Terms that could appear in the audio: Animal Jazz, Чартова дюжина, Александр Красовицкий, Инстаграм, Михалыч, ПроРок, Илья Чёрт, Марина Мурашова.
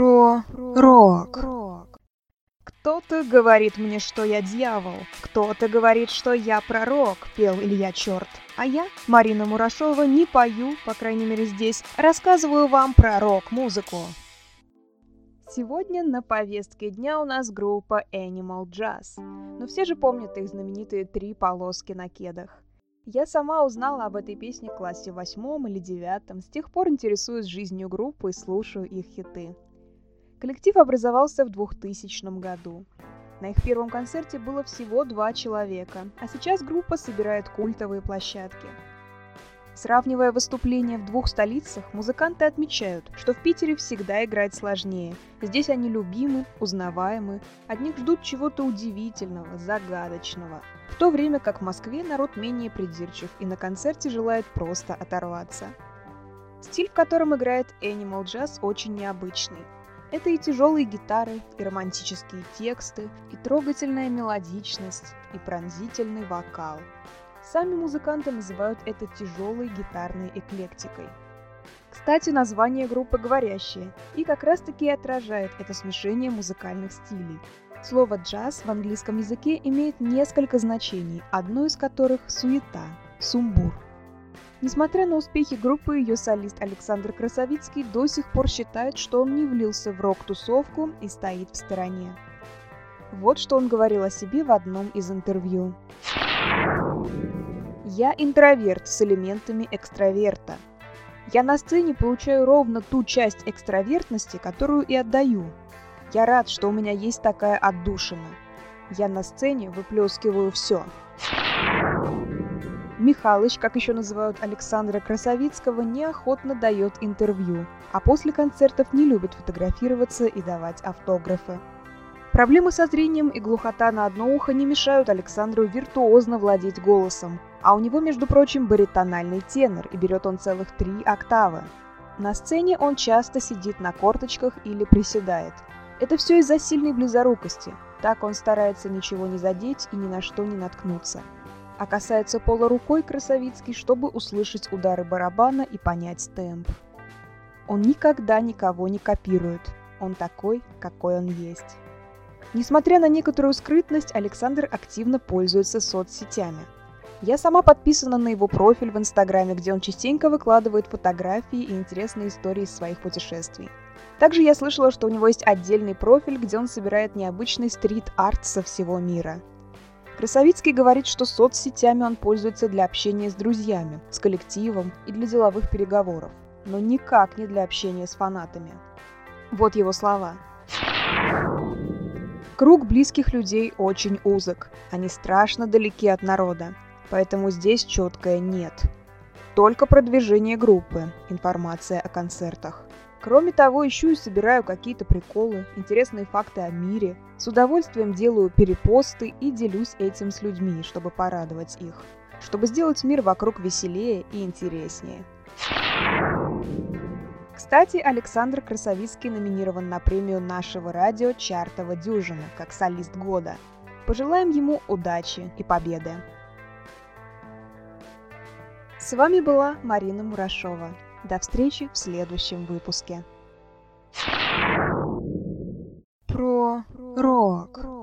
ПроРок. Кто-то говорит мне, что я дьявол, кто-то говорит, что я пророк, пел Илья Чёрт. А я, Марина Мурашова, не пою, по крайней мере здесь, рассказываю вам про рок-музыку. Сегодня на повестке дня у нас группа Animal Jazz, но все же помнят их знаменитые 3 полоски на кедах. Я сама узнала об этой песне в классе 8 или 9, с тех пор интересуюсь жизнью группы и слушаю их хиты. Коллектив образовался в 2000 году. На их первом концерте было всего 2 человека, а сейчас группа собирает культовые площадки. Сравнивая выступления в 2 столицах, музыканты отмечают, что в Питере всегда играть сложнее. Здесь они любимы, узнаваемы, от них ждут чего-то удивительного, загадочного. В то время как в Москве народ менее придирчив и на концерте желает просто оторваться. Стиль, в котором играет Animal Jazz, очень необычный. Это и тяжелые гитары, и романтические тексты, и трогательная мелодичность, и пронзительный вокал. Сами музыканты называют это тяжелой гитарной эклектикой. Кстати, название группы говорящее, и как раз-таки отражает это смешение музыкальных стилей. Слово «джаз» в английском языке имеет несколько значений, одно из которых – суета, сумбур. Несмотря на успехи группы, ее солист Александр Красовицкий до сих пор считает, что он не влился в рок-тусовку и стоит в стороне. Вот что он говорил о себе в одном из интервью. «Я интроверт с элементами экстраверта. Я на сцене получаю ровно ту часть экстравертности, которую и отдаю. Я рад, что у меня есть такая отдушина. Я на сцене выплескиваю все». Михалыч, как еще называют Александра Красовицкого, неохотно дает интервью, а после концертов не любит фотографироваться и давать автографы. Проблемы со зрением и глухота на одно ухо не мешают Александру виртуозно владеть голосом, а у него, между прочим, баритональный тенор, и берет он целых 3 октавы. На сцене он часто сидит на корточках или приседает. Это все из-за сильной близорукости, так он старается ничего не задеть и ни на что не наткнуться. А касается пола рукой Красовицкий, чтобы услышать удары барабана и понять темп. Он никогда никого не копирует, он такой, какой он есть. Несмотря на некоторую скрытность, Александр активно пользуется соцсетями. Я сама подписана на его профиль в Инстаграме, где он частенько выкладывает фотографии и интересные истории из своих путешествий. Также я слышала, что у него есть отдельный профиль, где он собирает необычный стрит-арт со всего мира. Красовицкий говорит, что соцсетями он пользуется для общения с друзьями, с коллективом и для деловых переговоров, но никак не для общения с фанатами. Вот его слова. «Круг близких людей очень узок, они страшно далеки от народа, поэтому здесь четкое «нет». Только продвижение группы, информация о концертах. Кроме того, ищу и собираю какие-то приколы, интересные факты о мире. С удовольствием делаю перепосты и делюсь этим с людьми, чтобы порадовать их. Чтобы сделать мир вокруг веселее и интереснее». Кстати, Александр Красовицкий номинирован на премию нашего радио «Чартова дюжина» как солист года. Пожелаем ему удачи и победы! С вами была Марина Мурашова. До встречи в следующем выпуске. ПроРок.